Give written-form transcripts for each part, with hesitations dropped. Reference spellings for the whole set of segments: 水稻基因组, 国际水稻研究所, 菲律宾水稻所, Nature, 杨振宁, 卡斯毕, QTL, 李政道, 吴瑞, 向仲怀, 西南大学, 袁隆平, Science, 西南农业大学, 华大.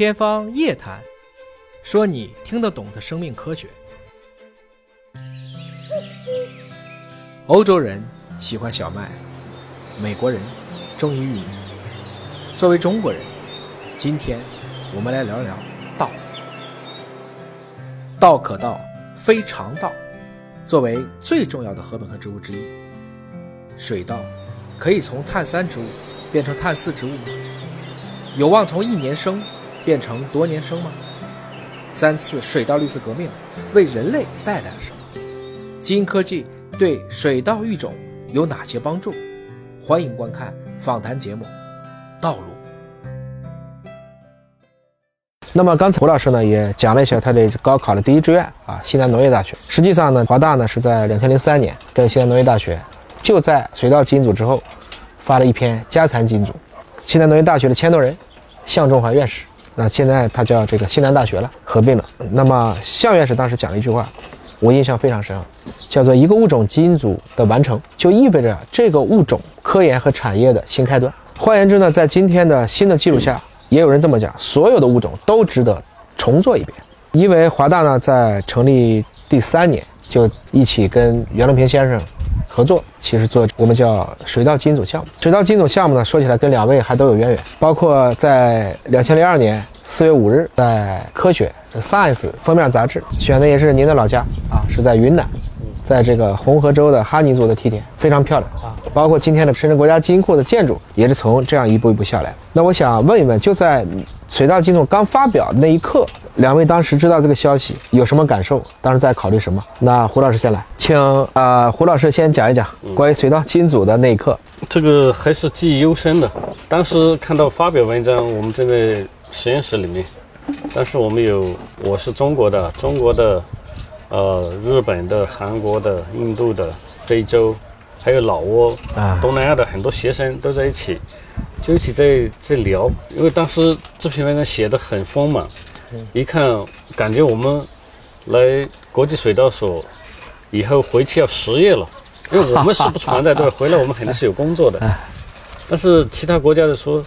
天方夜谭，说你听得懂的生命科学。欧洲人喜欢小麦，美国人中意玉米。作为中国人，今天我们来聊聊道。道可道，非常道。作为最重要的禾本科植物之一，水稻可以从碳酸植物变成碳四植物吗？有望从一年生变成多年生吗？3次水稻绿色革命为人类带来了什么？基因科技对水稻育种有哪些帮助？欢迎观看访谈节目《道路》。那么刚才胡老师呢也讲了一下他的高考的第一志愿啊，西南农业大学。实际上呢，华大呢是在2003年跟西南农业大学就在水稻基因组之后发了一篇家蚕基因组。西南农业大学的牵头人向仲怀院士，那现在他叫这个西南大学了，合并了。那么向院士当时讲了一句话，我印象非常深，叫做一个物种基因组的完成就意味着这个物种科研和产业的新开端。换言之呢，在今天的新的记录下，也有人这么讲，所有的物种都值得重做一遍。因为华大呢在成立第3年就一起跟袁隆平先生合作，其实做我们叫水稻基因组项目。水稻基因组项目呢说起来跟两位还都有渊源，包括在2002年4月5日在科学 Science 封面杂志选的也是您的老家啊，是在云南，在这个红河州的哈尼族的梯田，非常漂亮啊。包括今天的深圳国家基因库的建筑也是从这样一步一步下来。那我想问一问，就在水稻基因组刚发表那一刻，两位当时知道这个消息有什么感受？当时在考虑什么？那胡老师先来，请胡老师先讲一讲关于水稻基因组的那一刻。这个还是记忆犹深的。当时看到发表文章，我们正在实验室里面，但是我们有我是中国的。日本的、韩国的、印度的、非洲，还有老挝、东南亚的很多学生都在一起，就一起在聊。因为当时这篇文章写得很丰满，一看感觉我们来国际水稻所以后回去要失业了，因为我们是不存在对吧？回来我们肯定是有工作的，但是其他国家的说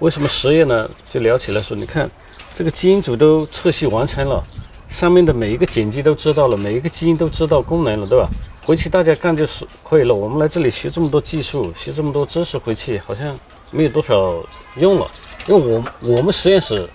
为什么失业呢？就聊起来说，你看这个基因组都测序完成了。上面的每一个碱基都知道了，每一个基因都知道功能了，对吧？回去大家干就是可以了。我们来这里学这么多技术，学这么多知识，回去好像没有多少用了。因为我们实验室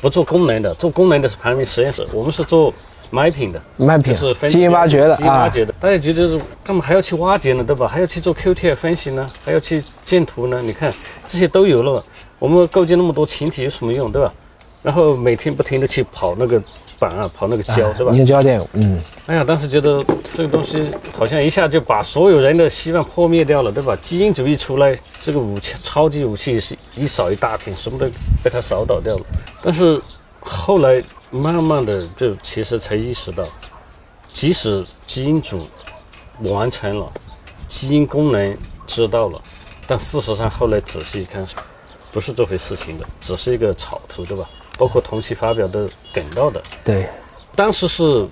不做功能的，做功能的是排名实验室，我们是做 mapping 的， mapping 就是基因挖掘的。大家觉得干嘛还要去挖掘呢，对吧？还要去做 QTL 分析呢，还要去建图呢？你看这些都有了，我们构建那么多群体有什么用，对吧？然后每天不停地去跑那个板啊，跑那个胶，对吧？凝胶电泳，哎呀，当时觉得这个东西好像一下就把所有人的希望破灭掉了，对吧？基因组一出来，这个武器，超级武器是一扫一大片，什么都被它扫倒掉了。但是后来慢慢的就其实才意识到，即使基因组完成了，基因功能知道了，但事实上后来仔细一看，不是这回事情的，只是一个草图，对吧？包括同期发表的梗稻的，对，当时是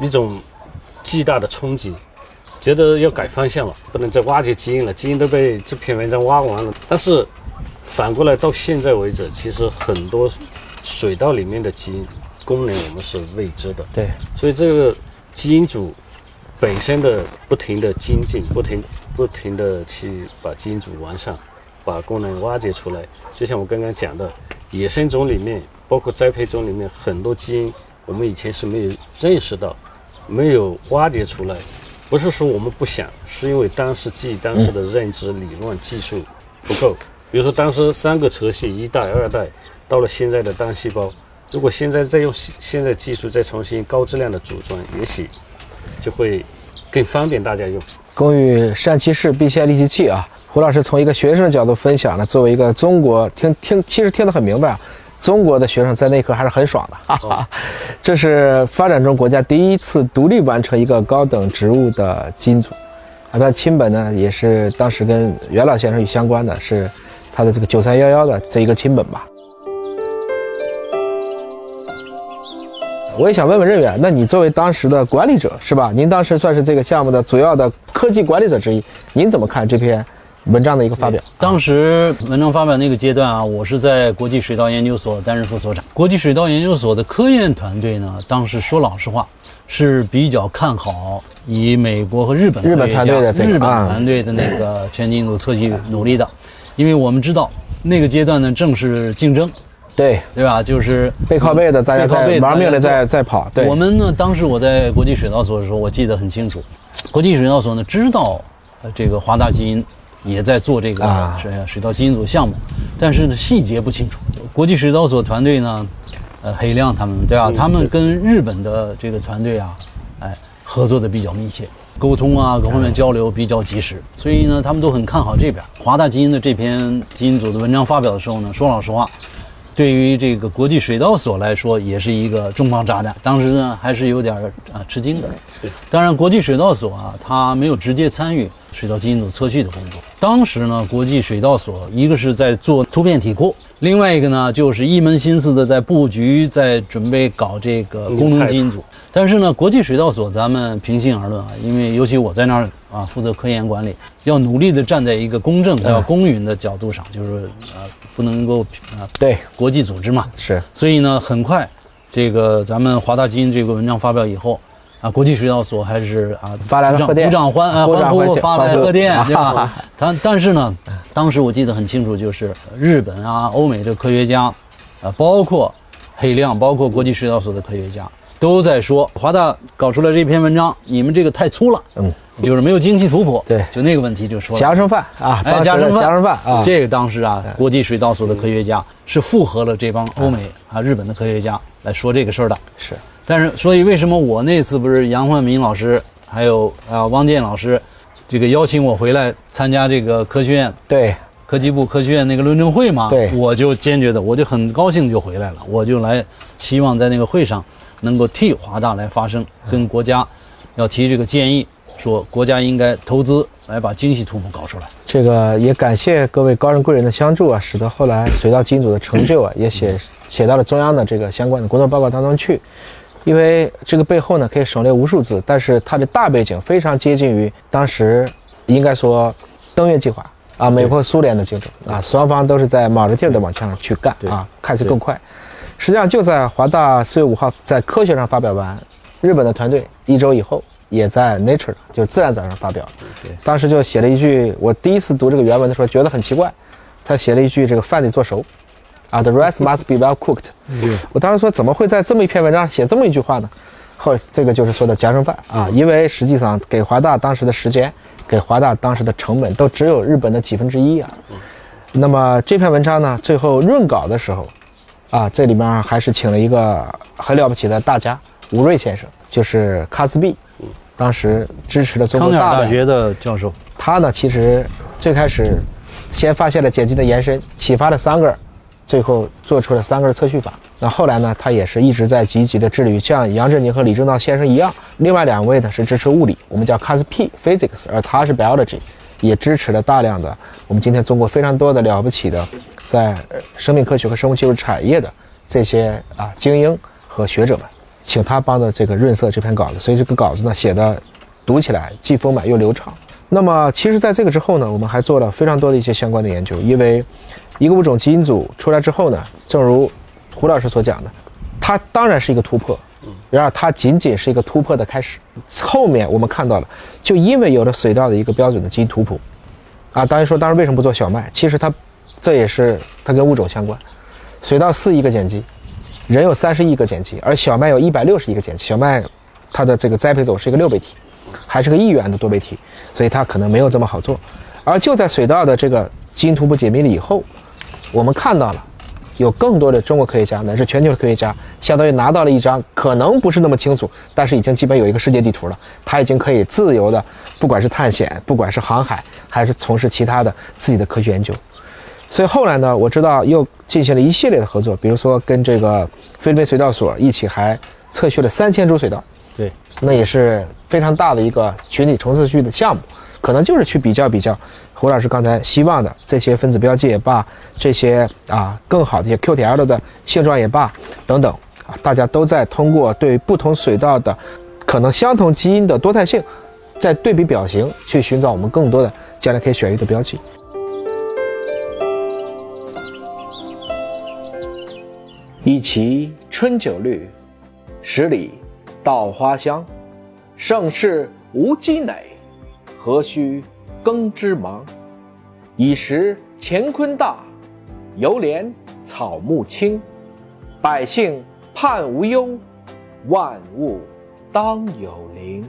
一种巨大的冲击，觉得要改方向了，不能再挖掘基因了，基因都被这篇文章挖完了。但是反过来到现在为止，其实很多水稻里面的基因功能我们是未知的，对，所以这个基因组本身的不停的精进，不停的去把基因组完善，把功能挖掘出来。就像我刚刚讲的，野生种里面。包括栽培种里面很多基因我们以前是没有认识到，没有挖掘出来，不是说我们不想，是因为当时的认知理论技术不够。比如说当时3个车系，1代2代，到了现在的单细胞，如果现在再用现在技术再重新高质量的组装，也许就会更方便大家用。工欲善其事，必先利其器啊！胡老师从一个学生的角度分享了，作为一个中国其实听得很明白啊。中国的学生在那刻还是很爽的，这是发展中国家第一次独立完成一个高等植物的基因组，而他亲本呢也是当时跟袁老先生与相关的，是他的这个9311的这一个亲本吧。我也想问问任远，那你作为当时的管理者是吧？您当时算是这个项目的主要的科技管理者之一，您怎么看这篇文章的一个发表。当时文章发表那个阶段啊，我是在国际水稻研究所担任副所长。国际水稻研究所的科研团队呢，当时说老实话是比较看好以美国和日本团队的那个全精度测序努力的，因为我们知道那个阶段呢正是竞争，对吧？就是背靠背的，大家在玩命的在跑。对，我们呢，当时我在国际水稻所的时候，我记得很清楚，国际水稻所呢知道这个华大基因也在做这个水稻基因组项目，但是呢细节不清楚。国际水稻所团队呢，黑亮他们，对吧？他们跟日本的这个团队啊，合作的比较密切，沟通啊各方面交流比较及时，所以呢他们都很看好这边华大基因的这篇基因组的文章发表的时候呢，说老实话，对于这个国际水稻所来说也是一个重磅炸弹。当时呢还是有点吃惊的。当然国际水稻所啊，他没有直接参与水稻基因组测序的工作。当时呢国际水稻所一个是在做突变体库，另外一个呢就是一门心思的在布局，在准备搞这个功能基因组。但是呢国际水稻所咱们平心而论啊，因为尤其我在那儿啊负责科研管理，要努力的站在一个公正还有公允的角度上，就是不能够国际组织嘛，是。所以呢很快这个咱们华大基因这个文章发表以后啊，国际水稻所还是发来了贺电，鼓掌欢呼，发来贺电，对吧？但是呢当时我记得很清楚，就是日本啊欧美的科学家包括黑亮包括国际水稻所的科学家都在说，华大搞出来这篇文章，你们这个太粗了，就是没有精细图谱。对，就那个问题就说了夹生饭啊，夹生饭啊，这个当时啊，国际水稻所的科学家是附和了这帮欧美日本的科学家来说这个事儿的。是，但是所以为什么我那次不是杨焕民老师还有汪建老师，这个邀请我回来参加这个科学院科技部科学院那个论证会嘛？对，我就坚决的，我就很高兴就回来了，我就来希望在那个会上。能够替华大来发声，跟国家要提这个建议，说国家应该投资来把精细图谱搞出来。这个也感谢各位高人贵人的相助啊，使得后来水稻基因组的成就啊，也写到了中央的这个相关的工作报告当中去。因为这个背后呢可以省略无数字，但是它的大背景非常接近于当时应该说登月计划啊，美国苏联的竞争啊，双方都是在卯着劲的往上去干啊，看似更快。实际上就在华大4月5号在科学上发表完，日本的团队1周以后也在 Nature 就是自然杂志上发表。当时就写了一句，我第一次读这个原文的时候觉得很奇怪，他写了一句这个饭得做熟啊 ，the rice must be well cooked。我当时说怎么会在这么一篇文章写这么一句话呢？后来这个就是说的夹生饭啊，因为实际上给华大当时的时间，给华大当时的成本都只有日本的1/10啊。那么这篇文章呢，最后润稿的时候。啊，这里面还是请了一个很了不起的大家，吴瑞先生，就是卡斯毕，当时支持了中国康奈尔大学的教授。他呢，其实最开始先发现了碱基的延伸，启发了3个，最后做出了3个测序法。那后来呢，他也是一直在积极的致力于，像杨振宁和李政道先生一样，另外2位呢是支持物理，我们叫卡斯毕 physics， 而他是 biology， 也支持了大量的我们今天中国非常多的了不起的。在生命科学和生物技术产业的这些精英和学者们，请他帮着这个润色这篇稿子，所以这个稿子呢写的读起来既丰满又流畅。那么其实在这个之后呢，我们还做了非常多的一些相关的研究，因为一个物种基因组出来之后呢，正如胡老师所讲的，它当然是一个突破，然而它仅仅是一个突破的开始。后面我们看到了，就因为有了水稻的一个标准的基因图谱啊，当时为什么不做小麦，其实这也是它跟物种相关。水稻4亿个碱基，人有30亿个碱基，而小麦有160亿个碱基。小麦它的这个栽培走是一个6倍体，还是个1元的多倍体，所以它可能没有这么好做。而就在水稻的这个基因图谱解密了以后，我们看到了有更多的中国科学家乃至全球科学家，相当于拿到了一张可能不是那么清楚，但是已经基本有一个世界地图了。他已经可以自由的，不管是探险，不管是航海，还是从事其他的自己的科学研究。所以后来呢，我知道又进行了一系列的合作，比如说跟这个菲律宾水稻所一起还测序了3000株水稻，对，那也是非常大的一个群体重测序的项目，可能就是去比较胡老师刚才希望的这些分子标记也罢，这些更好的一些 QTL 的性状也罢等等啊，大家都在通过对不同水稻的可能相同基因的多态性，在对比表型去寻找我们更多的将来可以选育的标记。一畦春酒绿，十里稻花香。盛世无鸡馁，何须耕织忙？已识乾坤大，犹怜草木青。百姓盼无忧，万物当有灵。